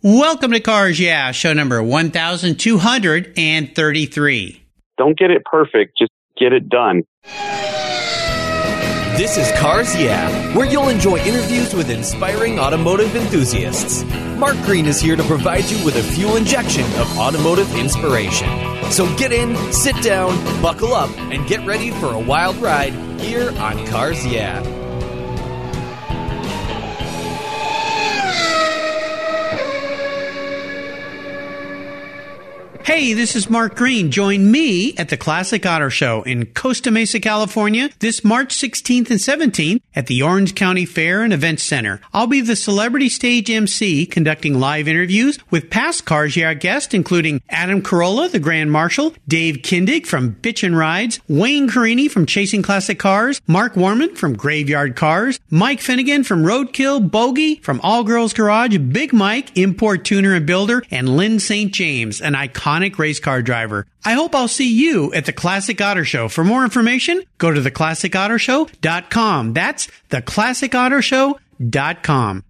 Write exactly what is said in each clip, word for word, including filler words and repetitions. Welcome to Cars Yeah, show number one thousand two hundred thirty-three. Don't get it perfect, just get it done. This is Cars Yeah, where you'll enjoy interviews with inspiring automotive enthusiasts. Mark Green is here to provide you with a fuel injection of automotive inspiration. So get in, sit down, buckle up, and get ready for a wild ride here on Cars Yeah. Hey, this is Mark Green. Join me at the Classic Auto Show in Costa Mesa, California, this March sixteenth and seventeenth at the Orange County Fair and Events Center. I'll be the celebrity stage M C conducting live interviews with past Cars Yeah guests, including Adam Carolla, the Grand Marshal, Dave Kindig from Bitchin' Rides, Wayne Carini from Chasing Classic Cars, Mark Warman from Graveyard Cars, Mike Finnegan from Roadkill, Bogey from All Girls Garage, Big Mike, import tuner and builder, and Lynn Saint James, an iconic race car driver. I hope I'll see you at the Classic Auto Show. For more information, go to the classic auto show dot com. That's the classic auto show dot com.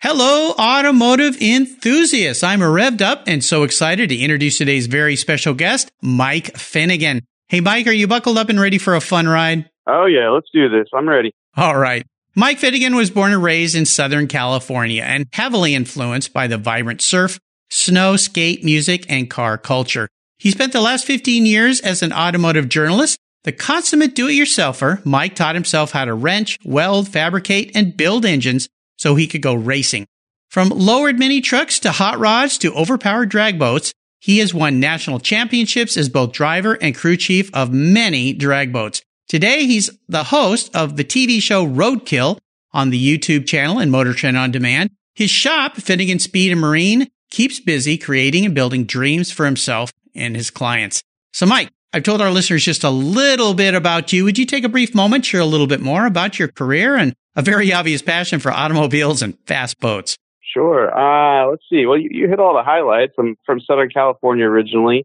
Hello, automotive enthusiasts. I'm revved up and so excited to introduce today's very special guest, Mike Finnegan. Hey, Mike, are you buckled up and ready for a fun ride? Oh, yeah, let's do this. I'm ready. All right. Mike Finnegan was born and raised in Southern California and heavily influenced by the vibrant surf, snow, skate, music, and car culture. He spent the last fifteen years as an automotive journalist. The consummate do-it-yourselfer, Mike taught himself how to wrench, weld, fabricate, and build engines so he could go racing. From lowered mini trucks to hot rods to overpowered drag boats, he has won national championships as both driver and crew chief of many drag boats. Today, he's the host of the T V show Roadkill on the YouTube channel and Motor Trend on Demand. His shop, Finnegan Speed and Marine, keeps busy creating and building dreams for himself and his clients. So, Mike, I've told our listeners just a little bit about you. Would you take a brief moment, share a little bit more about your career and a very obvious passion for automobiles and fast boats? Sure. Uh, let's see. Well, you, you hit all the highlights. I'm from Southern California originally.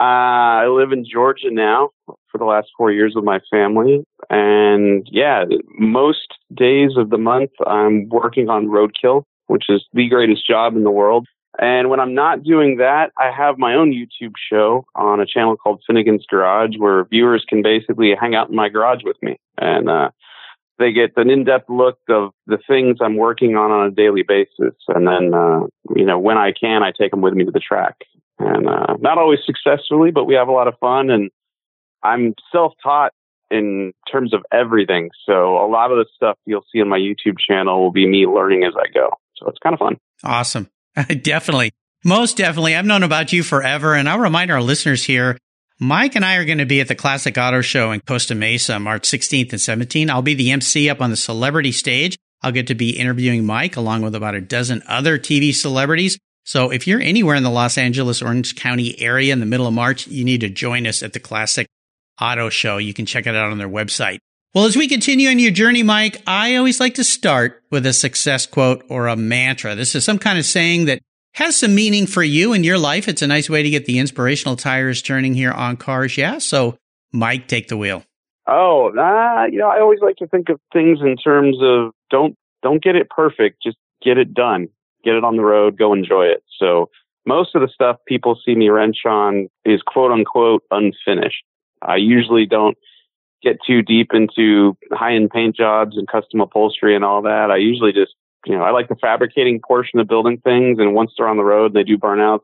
Uh, I live in Georgia now for the last four years with my family. And yeah, most days of the month, I'm working on Roadkill, which is the greatest job in the world. And when I'm not doing that, I have my own YouTube show on a channel called Finnegan's Garage, where viewers can basically hang out in my garage with me. And uh, they get an in-depth look of the things I'm working on on a daily basis. And then, uh, you know, when I can, I take them with me to the track. And uh, not always successfully, but we have a lot of fun. And I'm self-taught in terms of everything. So a lot of the stuff you'll see on my YouTube channel will be me learning as I go. So it's kind of fun. Awesome. Definitely. Most definitely. I've known about you forever. And I'll remind our listeners here, Mike and I are going to be at the Classic Auto Show in Costa Mesa, March sixteenth and seventeenth. I'll be the M C up on the celebrity stage. I'll get to be interviewing Mike along with about a dozen other T V celebrities. So if you're anywhere in the Los Angeles, Orange County area in the middle of March, you need to join us at the Classic Auto Show. You can check it out on their website. Well, as we continue on your journey, Mike, I always like to start with a success quote or a mantra. This is some kind of saying that has some meaning for you in your life. It's a nice way to get the inspirational tires turning here on Cars Yeah. So, Mike, take the wheel. Oh, uh, you know, I always like to think of things in terms of don't don't get it perfect. Just get it done. Get it on the road. Go enjoy it. So most of the stuff people see me wrench on is quote unquote unfinished. I usually don't get too deep into high-end paint jobs and custom upholstery and all that. I usually just, you know, I like the fabricating portion of building things. And once they're on the road, they do burnouts.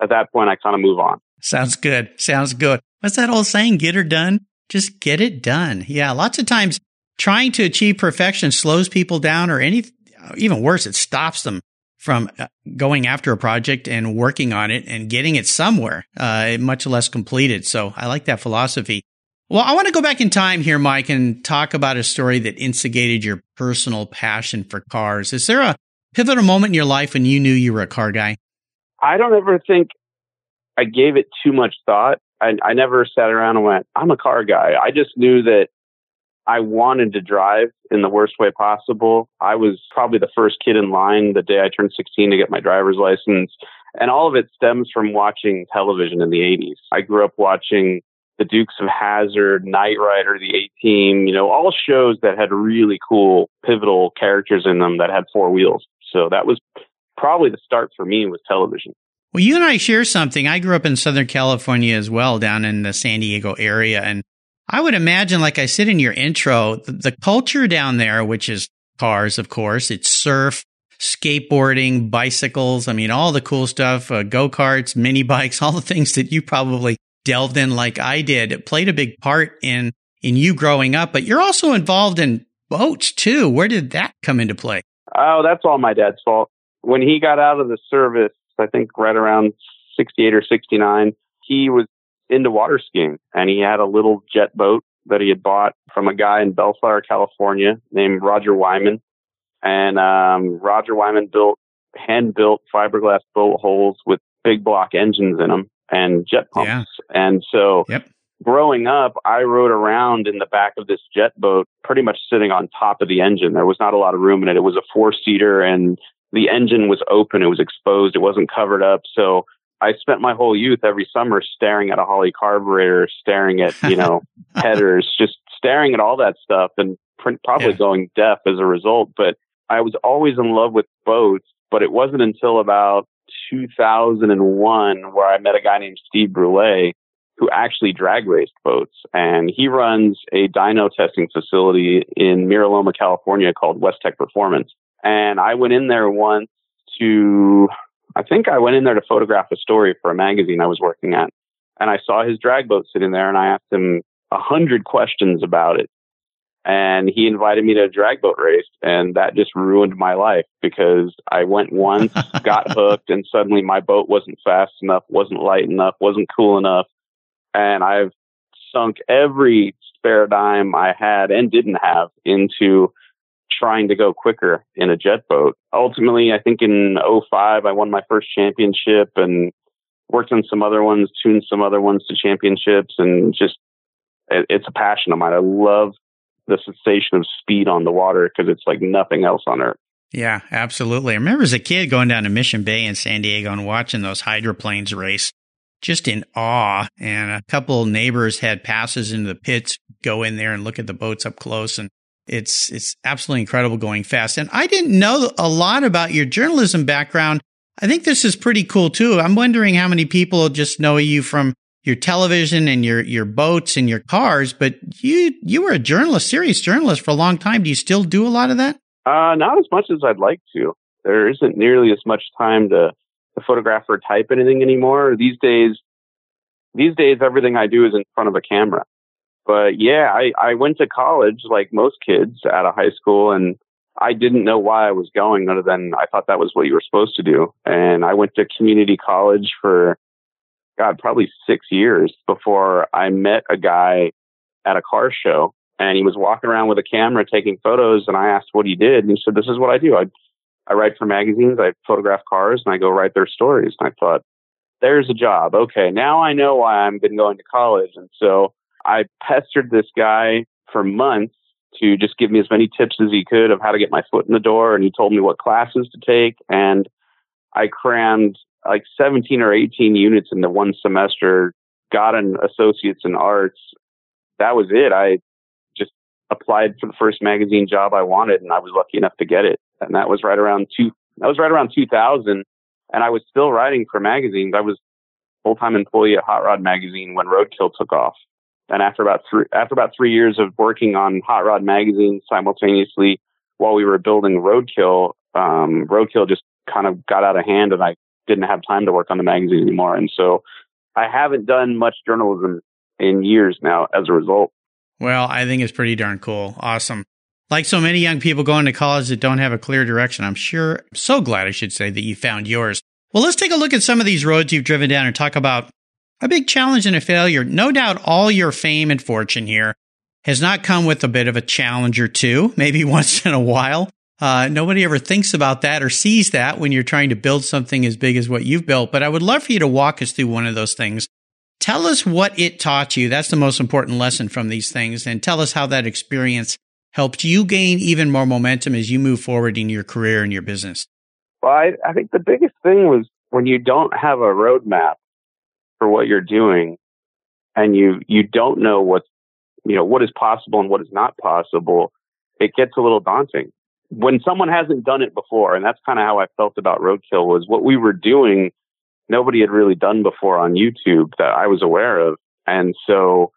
At that point, I kind of move on. Sounds good. Sounds good. What's that old saying? Get her done. Just get it done. Yeah. Lots of times trying to achieve perfection slows people down or any, even worse, it stops them from going after a project and working on it and getting it somewhere, uh, much less completed. So I like that philosophy. Well, I want to go back in time here, Mike, and talk about a story that instigated your personal passion for cars. Is there a pivotal moment in your life when you knew you were a car guy? I don't ever think I gave it too much thought. I, I never sat around and went, I'm a car guy. I just knew that I wanted to drive in the worst way possible. I was probably the first kid in line the day I turned sixteen to get my driver's license. And all of it stems from watching television in the eighties. I grew up watching The Dukes of Hazzard, Knight Rider, The A-Team, you know, all shows that had really cool, pivotal characters in them that had four wheels. So that was probably the start for me was television. Well, you and I share something. I grew up in Southern California as well, down in the San Diego area. And I would imagine, like I said in your intro, the, the culture down there, which is cars, of course, it's surf, skateboarding, bicycles. I mean, all the cool stuff, uh, go-karts, mini bikes, all the things that you probably delved in like I did. It played a big part in, in you growing up, but you're also involved in boats too. Where did that come into play? Oh, that's all my dad's fault. When he got out of the service, I think right around sixty-eight or sixty-nine, he was into water skiing, and he had a little jet boat that he had bought from a guy in Belfair, California named Roger Wyman. And um, Roger Wyman built hand-built fiberglass boat holes with big block engines in them and jet pumps. Yeah. And so yep. growing up, I rode around in the back of this jet boat, pretty much sitting on top of the engine. There was not a lot of room in it. It was a four-seater, and the engine was open. It was exposed. It wasn't covered up. So I spent my whole youth every summer staring at a Holley carburetor, staring at, you know, headers, just staring at all that stuff, and probably yeah. going deaf as a result. But I was always in love with boats, but it wasn't until about two thousand one where I met a guy named Steve Brule, who actually drag raced boats. And he runs a dyno testing facility in Mira Loma, California called West Tech Performance. And I went in there once to, I think I went in there to photograph a story for a magazine I was working at. And I saw his drag boat sitting there, and I asked him a hundred questions about it. And he invited me to a drag boat race, and that just ruined my life, because I went once, got hooked, and suddenly my boat wasn't fast enough, wasn't light enough, wasn't cool enough. And I've sunk every spare dime I had and didn't have into trying to go quicker in a jet boat. Ultimately, I think in oh five, I won my first championship and worked on some other ones, tuned some other ones to championships. And just, it, it's a passion of mine. I love the sensation of speed on the water, because it's like nothing else on earth. Yeah, absolutely. I remember as a kid going down to Mission Bay in San Diego and watching those hydroplanes race, just in awe. And a couple neighbors had passes into the pits, go in there and look at the boats up close. And It's it's absolutely incredible going fast. And I didn't know a lot about your journalism background. I think this is pretty cool, too. I'm wondering how many people just know you from your television and your, your boats and your cars. But you you were a journalist, serious journalist for a long time. Do you still do a lot of that? Uh, not as much as I'd like to. There isn't nearly as much time to, to photograph or type anything anymore. These days, these days, everything I do is in front of a camera. But yeah, I, I went to college like most kids out of high school, and I didn't know why I was going, other than I thought that was what you were supposed to do. And I went to community college for, God, probably six years before I met a guy at a car show, and he was walking around with a camera taking photos. And I asked what he did, and he said, "This is what I do. I, I write for magazines, I photograph cars, and I go write their stories." And I thought, there's a job. Okay, now I know why I've been going to college. And so I pestered this guy for months to just give me as many tips as he could of how to get my foot in the door. And he told me what classes to take. And I crammed like seventeen or eighteen units into one semester, got an associate's in arts. That was it. I just applied for the first magazine job I wanted, and I was lucky enough to get it. And that was right around two, that was right around two thousand. And I was still writing for magazines. I was a full-time employee at Hot Rod Magazine when Roadkill took off. And after about three, after about three years of working on Hot Rod Magazine simultaneously while we were building Roadkill, um, Roadkill just kind of got out of hand, and I didn't have time to work on the magazine anymore. And so I haven't done much journalism in years now as a result. Well, I think it's pretty darn cool. Awesome. Like so many young people going to college that don't have a clear direction, I'm sure, so glad I should say that you found yours. Well, let's take a look at some of these roads you've driven down and talk about a big challenge and a failure. No doubt all your fame and fortune here has not come with a bit of a challenge or two, maybe once in a while. Uh, nobody ever thinks about that or sees that when you're trying to build something as big as what you've built. But I would love for you to walk us through one of those things. Tell us what it taught you. That's the most important lesson from these things. And tell us how that experience helped you gain even more momentum as you move forward in your career and your business. Well, I, I think the biggest thing was when you don't have a roadmap for what you're doing, and you you don't know what you know what is possible and what is not possible, it gets a little daunting. when someone hasn't done it before, and that's kind of how I felt about Roadkill, was what we were doing, nobody had really done before on YouTube that I was aware of. And so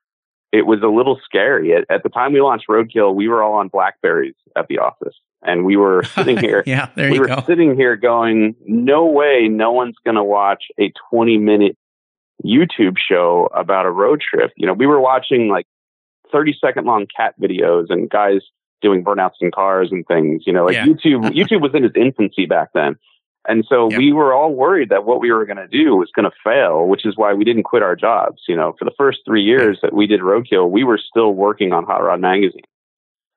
it was a little scary. At, at the time we launched Roadkill, we were all on Blackberries at the office. And we were sitting here, yeah, there we you were go. sitting here going, no way, no one's going to watch a twenty minute YouTube show about a road trip. You know, we were watching like thirty second long cat videos and guys doing burnouts in cars and things, you know, like yeah. YouTube, YouTube was in its infancy back then. And so yep. we were all worried that what we were going to do was going to fail, which is why we didn't quit our jobs. You know, for the first three years that we did Roadkill, we were still working on Hot Rod Magazine.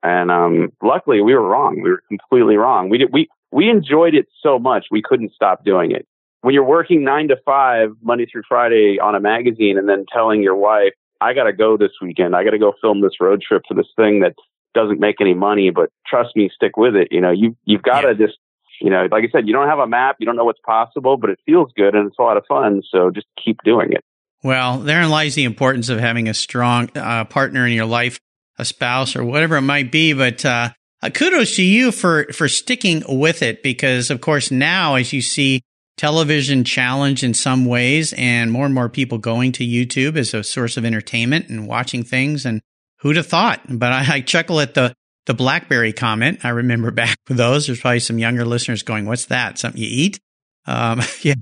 And um, luckily, we were wrong. We were completely wrong. We did, we we enjoyed it so much, we couldn't stop doing it. When you're working nine to five, Monday through Friday on a magazine, and then telling your wife, I got to go this weekend. I got to go film this road trip for this thing that doesn't make any money, but trust me, stick with it. You know, you, you've got to yeah. just, you know, like I said, you don't have a map. You don't know what's possible, but it feels good and it's a lot of fun. So just keep doing it. Well, therein lies the importance of having a strong uh, partner in your life, a spouse or whatever it might be. But uh, kudos to you for, for sticking with it, because, of course, now as you see television challenged in some ways and more and more people going to YouTube as a source of entertainment and watching things, and who'd have thought? But I, I chuckle at the, the Blackberry comment. I remember back with those. There's probably some younger listeners going, what's that? Something you eat? Um, yeah,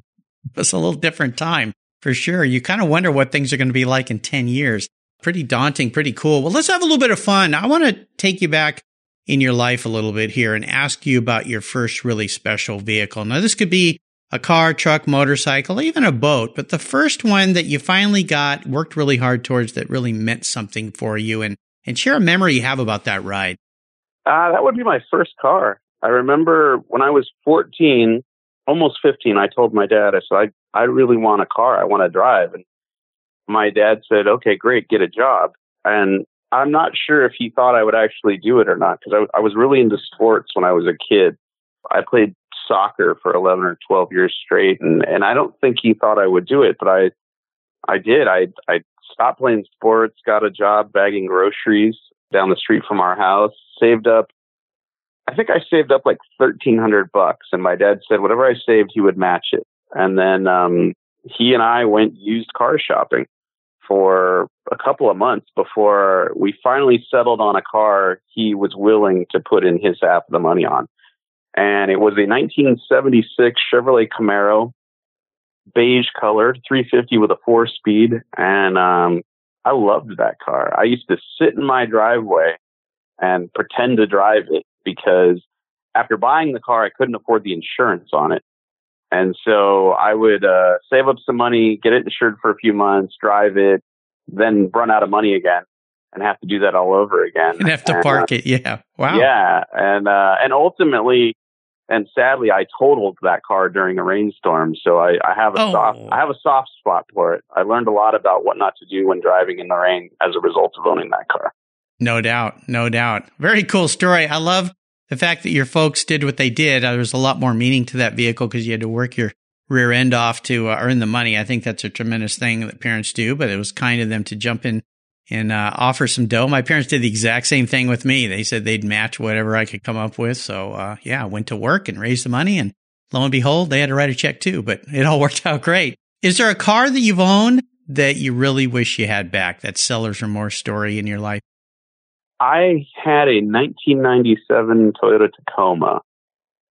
it's a little different time for sure. You kind of wonder what things are going to be like in ten years. Pretty daunting, pretty cool. Well, let's have a little bit of fun. I want to take you back in your life a little bit here and ask you about your first really special vehicle. Now, this could be a car, truck, motorcycle, even a boat, but the first one that you finally got, worked really hard towards, that really meant something for you, and, and share a memory you have about that ride. Uh, that would be my first car. I remember when I was fourteen, almost fifteen, I told my dad, I said, I, I really want a car. I want to drive. And my dad said, okay, great, get a job. And I'm not sure if he thought I would actually do it or not, because I, I was really into sports when I was a kid. I played soccer for eleven or twelve years straight, and, and I don't think he thought I would do it, but I I did. I I stopped playing sports, got a job bagging groceries down the street from our house, saved up. I think I saved up like thirteen hundred bucks, and my dad said whatever I saved, he would match it. And then um, he and I went used car shopping for a couple of months before we finally settled on a car he was willing to put in his half of the money on. And it was a nineteen seventy-six Chevrolet Camaro, beige colored, three fifty with a four-speed. And um, I loved that car. I used to sit in my driveway and pretend to drive it, because after buying the car, I couldn't afford the insurance on it. And so I would uh, save up some money, get it insured for a few months, drive it, then run out of money again and have to do that all over again. And have to and, park uh, it. Yeah. Wow. Yeah. And uh, and ultimately, and sadly, I totaled that car during a rainstorm. So I, I have a oh. soft I have a soft spot for it. I learned a lot about what not to do when driving in the rain as a result of owning that car. No doubt. No doubt. Very cool story. I love the fact that your folks did what they did. There was a lot more meaning to that vehicle because you had to work your rear end off to uh, earn the money. I think that's a tremendous thing that parents do, but it was kind of them to jump in and uh, offer some dough. My parents did the exact same thing with me. They said they'd match whatever I could come up with. So, uh, yeah, I went to work and raised the money, and lo and behold, they had to write a check too, but it all worked out great. Is there a car that you've owned that you really wish you had back, that seller's remorse story in your life? I had a nineteen ninety-seven Toyota Tacoma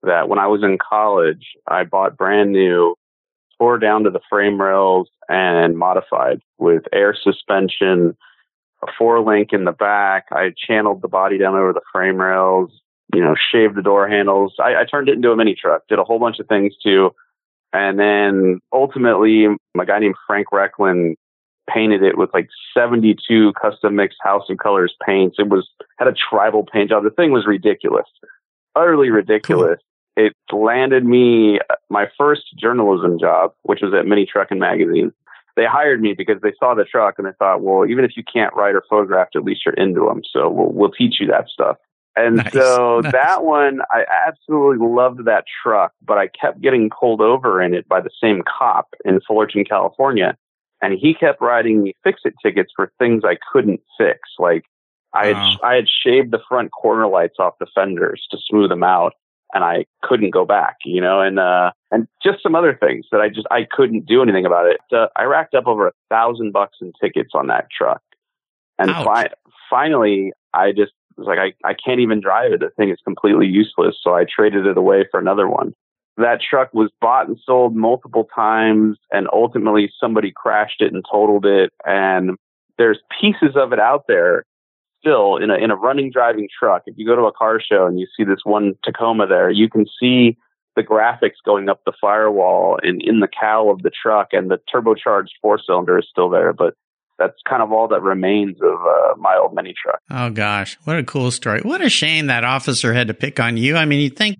that when I was in college, I bought brand new, tore down to the frame rails, and modified with air suspension, a four link in the back. I channeled the body down over the frame rails, you know, shaved the door handles. I, I turned it into a mini truck, did a whole bunch of things too. And then ultimately, a guy named Frank Recklin painted it with like seventy-two custom mixed House of Colors paints. It was had a tribal paint job. The thing was ridiculous, utterly ridiculous. Cool. It landed me my first journalism job, which was at Mini Truck and Magazine. They hired me because they saw the truck and they thought, well, even if you can't write or photograph, at least you're into them. So we'll, we'll teach you that stuff. And nice, so nice. That one, I absolutely loved that truck, but I kept getting pulled over in it by the same cop in Fullerton, California. And he kept writing me fix-it tickets for things I couldn't fix. Like I had, wow. I had shaved the front corner lights off the fenders to smooth them out, and I couldn't go back, you know, and, uh, and just some other things that I just, I couldn't do anything about it. Uh, I racked up over a thousand bucks in tickets on that truck. And fi- finally, I just was like, I, I can't even drive it. The thing is completely useless. So I traded it away for another one. That truck was bought and sold multiple times, and ultimately somebody crashed it and totaled it. And there's pieces of it out there still in a in a running driving truck. If you go to a car show and you see this one Tacoma there, you can see the graphics going up the firewall and in the cowl of the truck, and the turbocharged four cylinder is still there. But that's kind of all that remains of uh, my old mini truck. Oh gosh, what a cool story! What a shame that officer had to pick on you. I mean, you think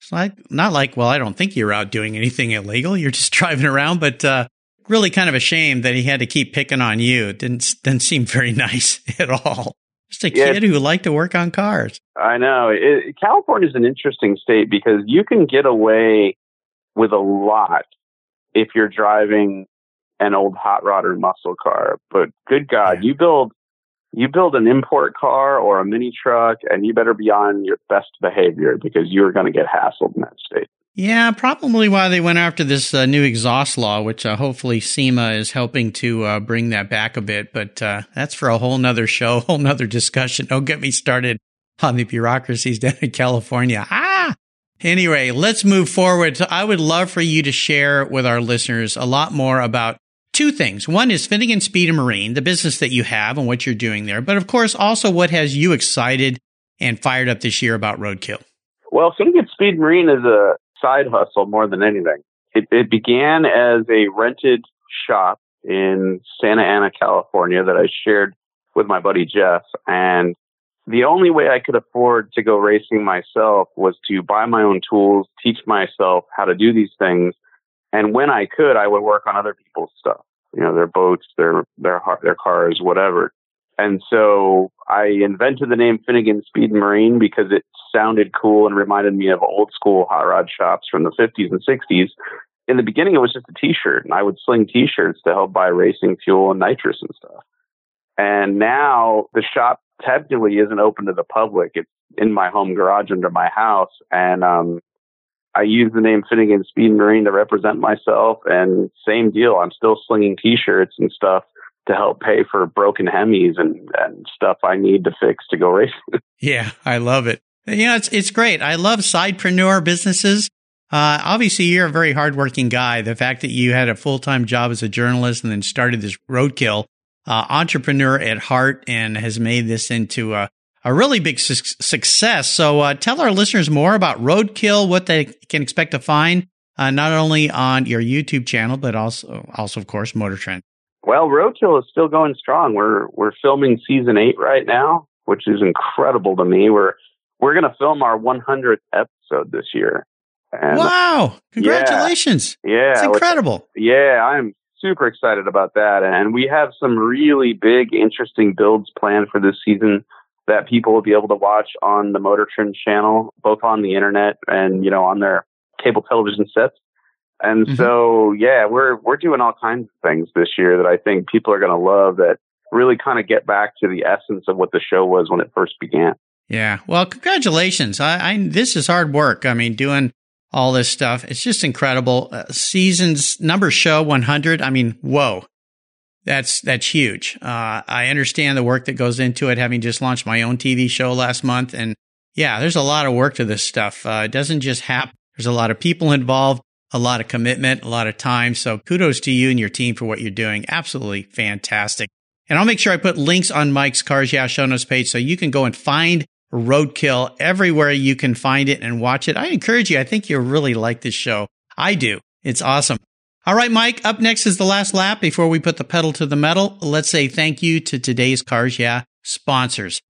it's like not like well, I don't think you're out doing anything illegal. You're just driving around, but uh, really kind of a shame that he had to keep picking on you. It didn't didn't seem very nice at all. Just a kid yeah, who liked to work on cars. I know. It, California is an interesting state because you can get away with a lot if you're driving an old hot rod or muscle car. But good God, yeah. you build you build an import car or a mini truck, and you better be on your best behavior because you're going to get hassled in that state. Yeah, probably why they went after this uh, new exhaust law, which uh, hopefully SEMA is helping to uh, bring that back a bit. But uh, that's for a whole nother show, whole nother discussion. Don't get me started on the bureaucracies down in California. Ah! Anyway, let's move forward. So I would love for you to share with our listeners a lot more about two things. One is Finnegan Speed and Marine, the business that you have and what you're doing there. But of course, also what has you excited and fired up this year about Roadkill? Well, Finnegan Speed Marine is a side hustle more than anything. It, it began as a rented shop in Santa Ana, California that I shared with my buddy Jeff. And the only way I could afford to go racing myself was to buy my own tools, teach myself how to do these things. And when I could, I would work on other people's stuff, you know, their boats, their, their, their cars, whatever. And so I invented the name Finnegan Speed and Marine because it sounded cool and reminded me of old school hot rod shops from the fifties and sixties. In the beginning, it was just a T-shirt, and I would sling T-shirts to help buy racing fuel and nitrous and stuff. And now the shop technically isn't open to the public. It's in my home garage under my house. And um, I use the name Finnegan Speed and Marine to represent myself. And same deal, I'm still slinging T-shirts and stuff to help pay for broken Hemis and, and stuff I need to fix to go racing. Yeah, I love it. You know, it's it's great. I love sidepreneur businesses. Uh, obviously, you're a very hardworking guy. The fact that you had a full-time job as a journalist and then started this Roadkill, uh, entrepreneur at heart, and has made this into a, a really big su- success. So uh, tell our listeners more about Roadkill, what they can expect to find, uh, not only on your YouTube channel, but also, also of course, Motor Trend. Well, Roadkill is still going strong. We're we're filming season eight right now, which is incredible to me. We're we're going to film our one hundredth episode this year. And wow! Congratulations! Yeah, it's yeah, incredible. Which, yeah, I'm super excited about that, and we have some really big, interesting builds planned for this season that people will be able to watch on the Motor Trend channel, both on the internet and you know on their cable television sets. And mm-hmm. so, yeah, we're we're doing all kinds of things this year that I think people are going to love that really kind of get back to the essence of what the show was when it first began. Yeah. Well, congratulations. I, I this is hard work. I mean, doing all this stuff, it's just incredible. Uh, seasons number show one hundred. I mean, whoa, that's that's huge. Uh, I understand the work that goes into it, having just launched my own T V show last month. And yeah, there's a lot of work to this stuff. Uh, it doesn't just happen. There's a lot of people involved, a lot of commitment, a lot of time. So kudos to you and your team for what you're doing. Absolutely fantastic. And I'll make sure I put links on Mike's Cars Yeah show notes page so you can go and find Roadkill everywhere you can find it and watch it. I encourage you. I think you'll really like this show. I do. It's awesome. All right, Mike, up next is the last lap before we put the pedal to the metal. Let's say thank you to today's Cars Yeah sponsors.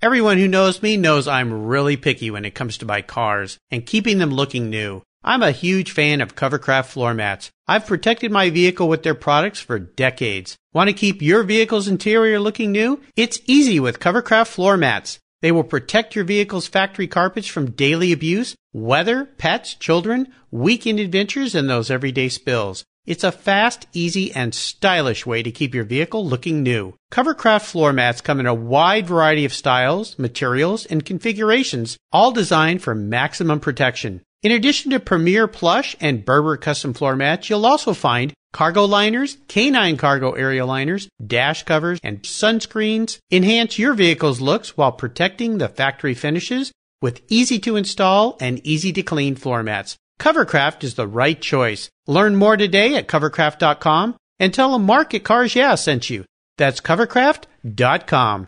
Everyone who knows me knows I'm really picky when it comes to my cars and keeping them looking new. I'm a huge fan of Covercraft floor mats. I've protected my vehicle with their products for decades. Want to keep your vehicle's interior looking new? It's easy with Covercraft floor mats. They will protect your vehicle's factory carpets from daily abuse, weather, pets, children, weekend adventures, and those everyday spills. It's a fast, easy, and stylish way to keep your vehicle looking new. Covercraft floor mats come in a wide variety of styles, materials, and configurations, all designed for maximum protection. In addition to Premier Plush and Berber custom floor mats, you'll also find cargo liners, canine cargo area liners, dash covers, and sunscreens. Enhance your vehicle's looks while protecting the factory finishes with easy-to-install and easy-to-clean floor mats. Covercraft is the right choice. Learn more today at covercraft dot com and tell them Mark at Cars Yeah sent you. That's covercraft dot com.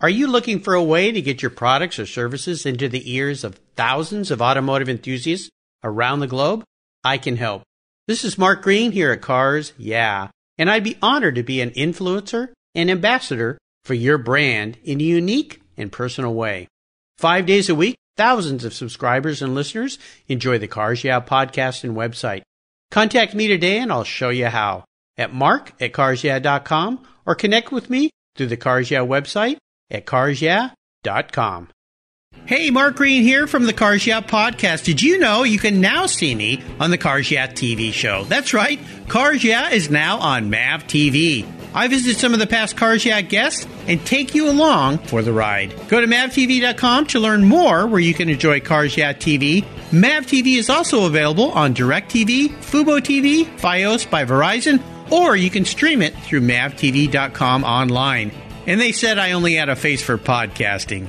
Are you looking for a way to get your products or services into the ears of thousands of automotive enthusiasts around the globe? I can help. This is Mark Green here at Cars Yeah, and I'd be honored to be an influencer and ambassador for your brand in a unique and personal way. Five days a week, thousands of subscribers and listeners enjoy the Cars Yeah podcast and website. Contact me today and I'll show you how at mark at cars yeah dot com or connect with me through the Cars Yeah website at cars yeah dot com. Hey, Mark Green here from the Cars Yeah podcast. Did you know you can now see me on the Cars Yeah T V show? That's right. Cars Yeah is now on M A V T V. I visit some of the past Cars Yeah guests and take you along for the ride. Go to mav t v dot com to learn more where you can enjoy Cars Yeah T V. M A V T V is also available on DirecTV, Fubo T V, Fios by Verizon, or you can stream it through mav t v dot com online. And they said I only had a face for podcasting.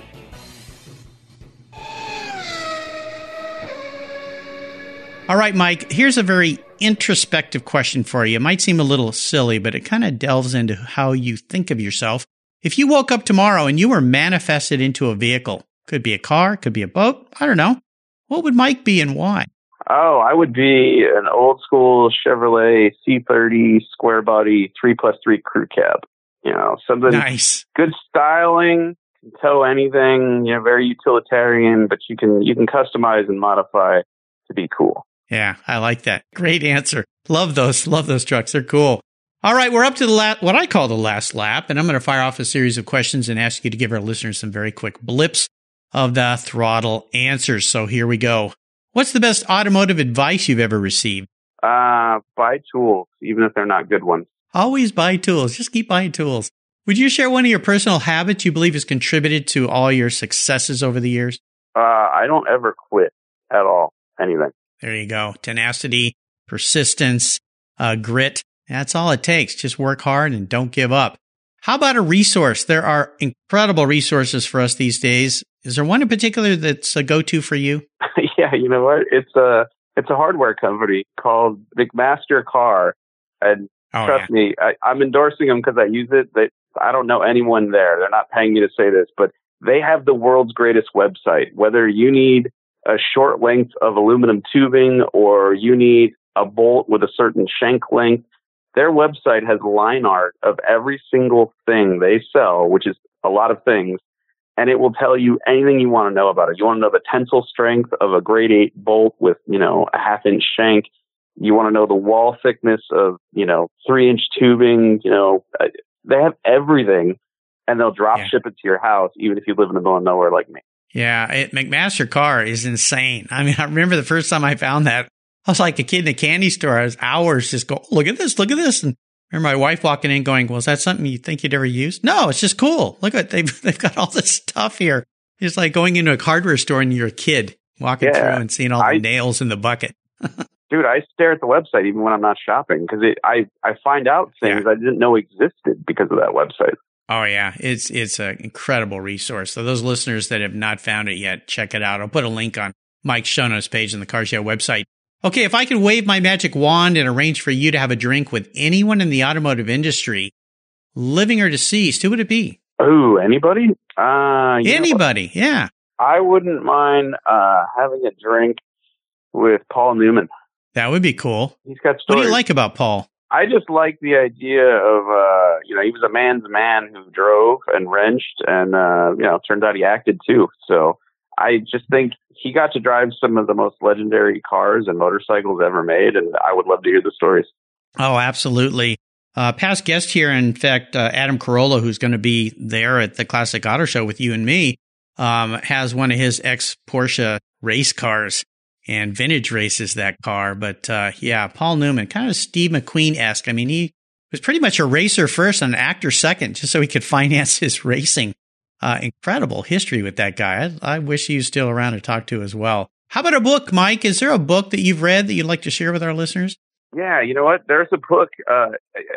All right, Mike, here's a very introspective question for you. It might seem a little silly, but it kind of delves into how you think of yourself. If you woke up tomorrow and you were manifested into a vehicle, could be a car, could be a boat, I don't know, what would Mike be and why? Oh, I would be an old school Chevrolet C thirty square body three plus three crew cab. You know, something nice, good styling, can tow anything, you know, very utilitarian, but you can you can customize and modify to be cool. Yeah, I like that. Great answer. Love those. Love those trucks. They're cool. All right, we're up to the la- what I call the last lap, and I'm going to fire off a series of questions and ask you to give our listeners some very quick blips of the throttle answers. So here we go. What's the best automotive advice you've ever received? Uh, buy tools, even if they're not good ones. Always buy tools. Just keep buying tools. Would you share one of your personal habits you believe has contributed to all your successes over the years? Uh, I don't ever quit at all. Anything. There you go. Tenacity, persistence, uh, grit. That's all it takes. Just work hard and don't give up. How about a resource? There are incredible resources for us these days. Is there one in particular that's a go-to for you? Yeah, you know what? It's a, it's a hardware company called McMaster-Carr. And oh, trust yeah. me, I, I'm endorsing them because I use it. They, I don't know anyone there. They're not paying me to say this, but they have the world's greatest website. Whether you need a short length of aluminum tubing or you need a bolt with a certain shank length, their website has line art of every single thing they sell, which is a lot of things, and it will tell you anything you want to know about it. You want to know the tensile strength of a grade eight bolt with, you know, a half inch shank. You want to know the wall thickness of, you know, three inch tubing. You know, they have everything, and they'll drop yeah. ship it to your house, even if you live in the middle of nowhere like me. Yeah, it, McMaster-Carr is insane. I mean, I remember the first time I found that, I was like a kid in a candy store. I was hours just go, look at this, look at this. And I remember my wife walking in going, well, is that something you think you'd ever use? No, it's just cool. Look at they've they've got all this stuff here. It's like going into a hardware store and you're a kid walking yeah, through and seeing all I, the nails in the bucket. Dude, I stare at the website even when I'm not shopping because I, I find out things yeah. I didn't know existed because of that website. Oh, yeah. It's it's an incredible resource. So those listeners that have not found it yet, check it out. I'll put a link on Mike's show notes page on the Cars Yeah website. Okay, if I could wave my magic wand and arrange for you to have a drink with anyone in the automotive industry, living or deceased, who would it be? Oh, anybody? Uh, anybody, yeah. I wouldn't mind uh, having a drink with Paul Newman. That would be cool. He's got stories. What do you like about Paul? I just like the idea of, uh, you know, he was a man's man who drove and wrenched and, uh, you know, turned out he acted too. So I just think he got to drive some of the most legendary cars and motorcycles ever made. And I would love to hear the stories. Oh, absolutely. Uh, past guest here, in fact, uh, Adam Carolla, who's going to be there at the Classic Auto Show with you and me, um, has one of his ex Porsche race cars. and vintage races that car. But uh, yeah, Paul Newman, kind of Steve McQueen-esque. I mean, he was pretty much a racer first and an actor second, just so he could finance his racing. Uh, incredible history with that guy. I, I wish he was still around to talk to as well. How about a book, Mike? Is there a book that you've read that you'd like to share with our listeners? Yeah, you know what? There's a book. Uh,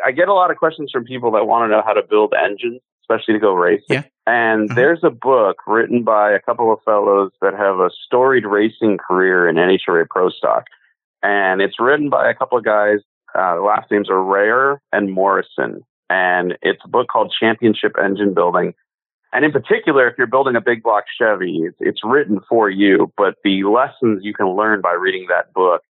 I get a lot of questions from people that want to know how to build engines, especially to go racing. Yeah. And uh-huh. there's a book written by a couple of fellows that have a storied racing career in N H R A Pro Stock. And it's written by a couple of guys. Uh, the last names are Rayer and Morrison. And it's a book called Championship Engine Building. And in particular, if you're building a big block Chevy, it's, it's written for you. But the lessons you can learn by reading that book,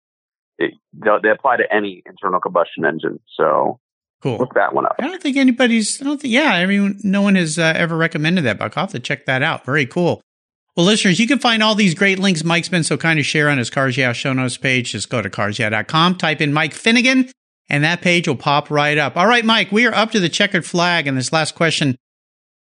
It, they apply to any internal combustion engine. So cool. Look that one up. I don't think anybody's, I don't think, yeah, I mean, no one has uh, ever recommended that book. I'll have to check that out. Very cool. Well, listeners, you can find all these great links Mike's been so kind to share on his Cars Yeah show notes page. Just go to cars yeah dot com, type in Mike Finnegan, and that page will pop right up. All right, Mike, we are up to the checkered flag, and this last question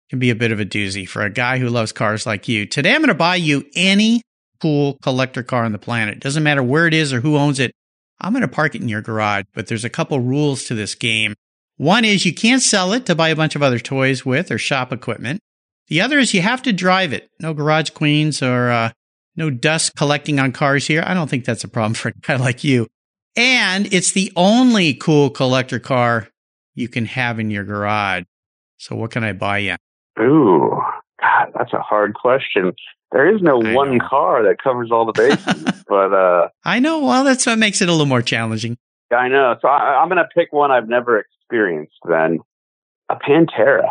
can be a bit of a doozy for a guy who loves cars like you. Today, I'm going to buy you any cool collector car on the planet. Doesn't matter where it is or who owns it. I'm going to park it in your garage, but there's a couple rules to this game. One is you can't sell it to buy a bunch of other toys with or shop equipment. The other is you have to drive it. No garage queens or uh, no dust collecting on cars here. I don't think that's a problem for a guy like you. And it's the only cool collector car you can have in your garage. So what can I buy you? Ooh, God, that's a hard question. There is no I one know. car that covers all the bases, but uh, I know. Well, that's what makes it a little more challenging. I know. So I, I'm going to pick one I've never experienced. Then a Pantera.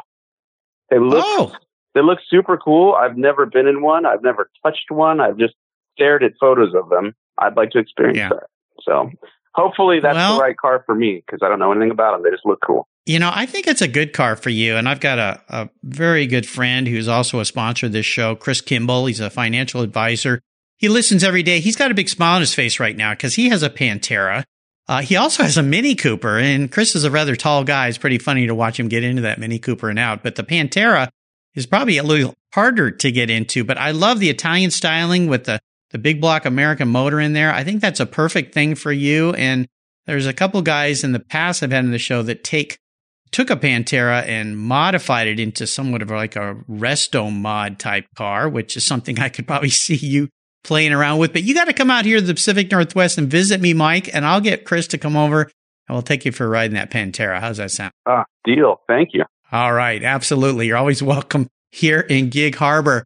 They look. Oh. They look super cool. I've never been in one. I've never touched one. I've just stared at photos of them. I'd like to experience yeah. that. So hopefully that's well, the right car for me, because I don't know anything about them. They just look cool. You know, I think it's a good car for you. And I've got a, a very good friend who's also a sponsor of this show, Chris Kimball. He's a financial advisor. He listens every day. He's got a big smile on his face right now because he has a Pantera. Uh, he also has a Mini Cooper. And Chris is a rather tall guy. It's pretty funny to watch him get into that Mini Cooper and out. But the Pantera is probably a little harder to get into. But I love the Italian styling with the, the big block American motor in there. I think that's a perfect thing for you. And there's a couple guys in the past I've had on the show that take took a Pantera and modified it into somewhat of like a resto mod type car, which is something I could probably see you playing around with. But you got to come out here to the Pacific Northwest and visit me, Mike, and I'll get Chris to come over and we'll take you for a ride in that Pantera. How's that sound? Ah, uh, deal. Thank you. All right. Absolutely. You're always welcome here in Gig Harbor.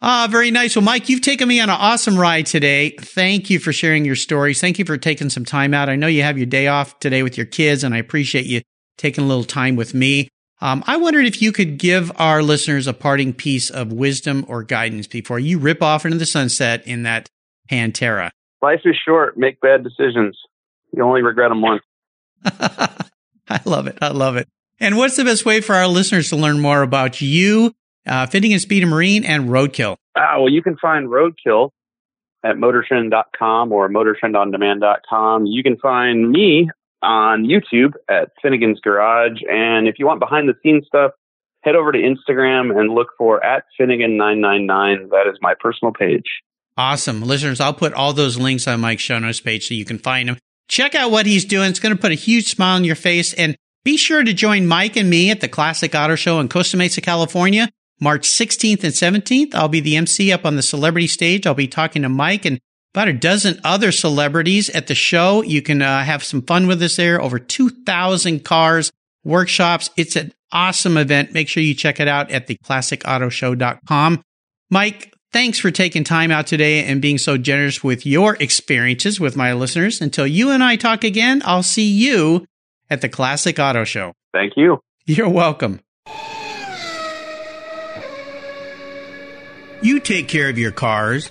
Ah, very nice. Well, Mike, you've taken me on an awesome ride today. Thank you for sharing your stories. Thank you for taking some time out. I know you have your day off today with your kids, and I appreciate you taking a little time with me. Um, I wondered if you could give our listeners a parting piece of wisdom or guidance before you rip off into the sunset in that Pantera. Life is short. Make bad decisions. You only regret them once. I love it. I love it. And what's the best way for our listeners to learn more about you, uh, Fitting and Speed and Marine, and Roadkill? Ah, well, you can find Roadkill at motor trend dot com or motor trend on demand dot com. You can find me on YouTube at Finnegan's Garage. And if you want behind the scenes stuff, head over to Instagram and look for at Finnegan nine nine nine. That is my personal page. Awesome. Listeners, I'll put all those links on Mike's show notes page so you can find him. Check out what he's doing. It's going to put a huge smile on your face. And be sure to join Mike and me at the Classic Auto Show in Costa Mesa, California, March sixteenth and seventeenth. I'll be the M C up on the celebrity stage. I'll be talking to Mike and about a dozen other celebrities at the show. You can uh, have some fun with us there. Over two thousand cars, workshops. It's an awesome event. Make sure you check it out at the classic auto show dot com. Mike, thanks for taking time out today and being so generous with your experiences with my listeners. Until you and I talk again, I'll see you at the Classic Auto Show. Thank you. You're welcome. You take care of your cars,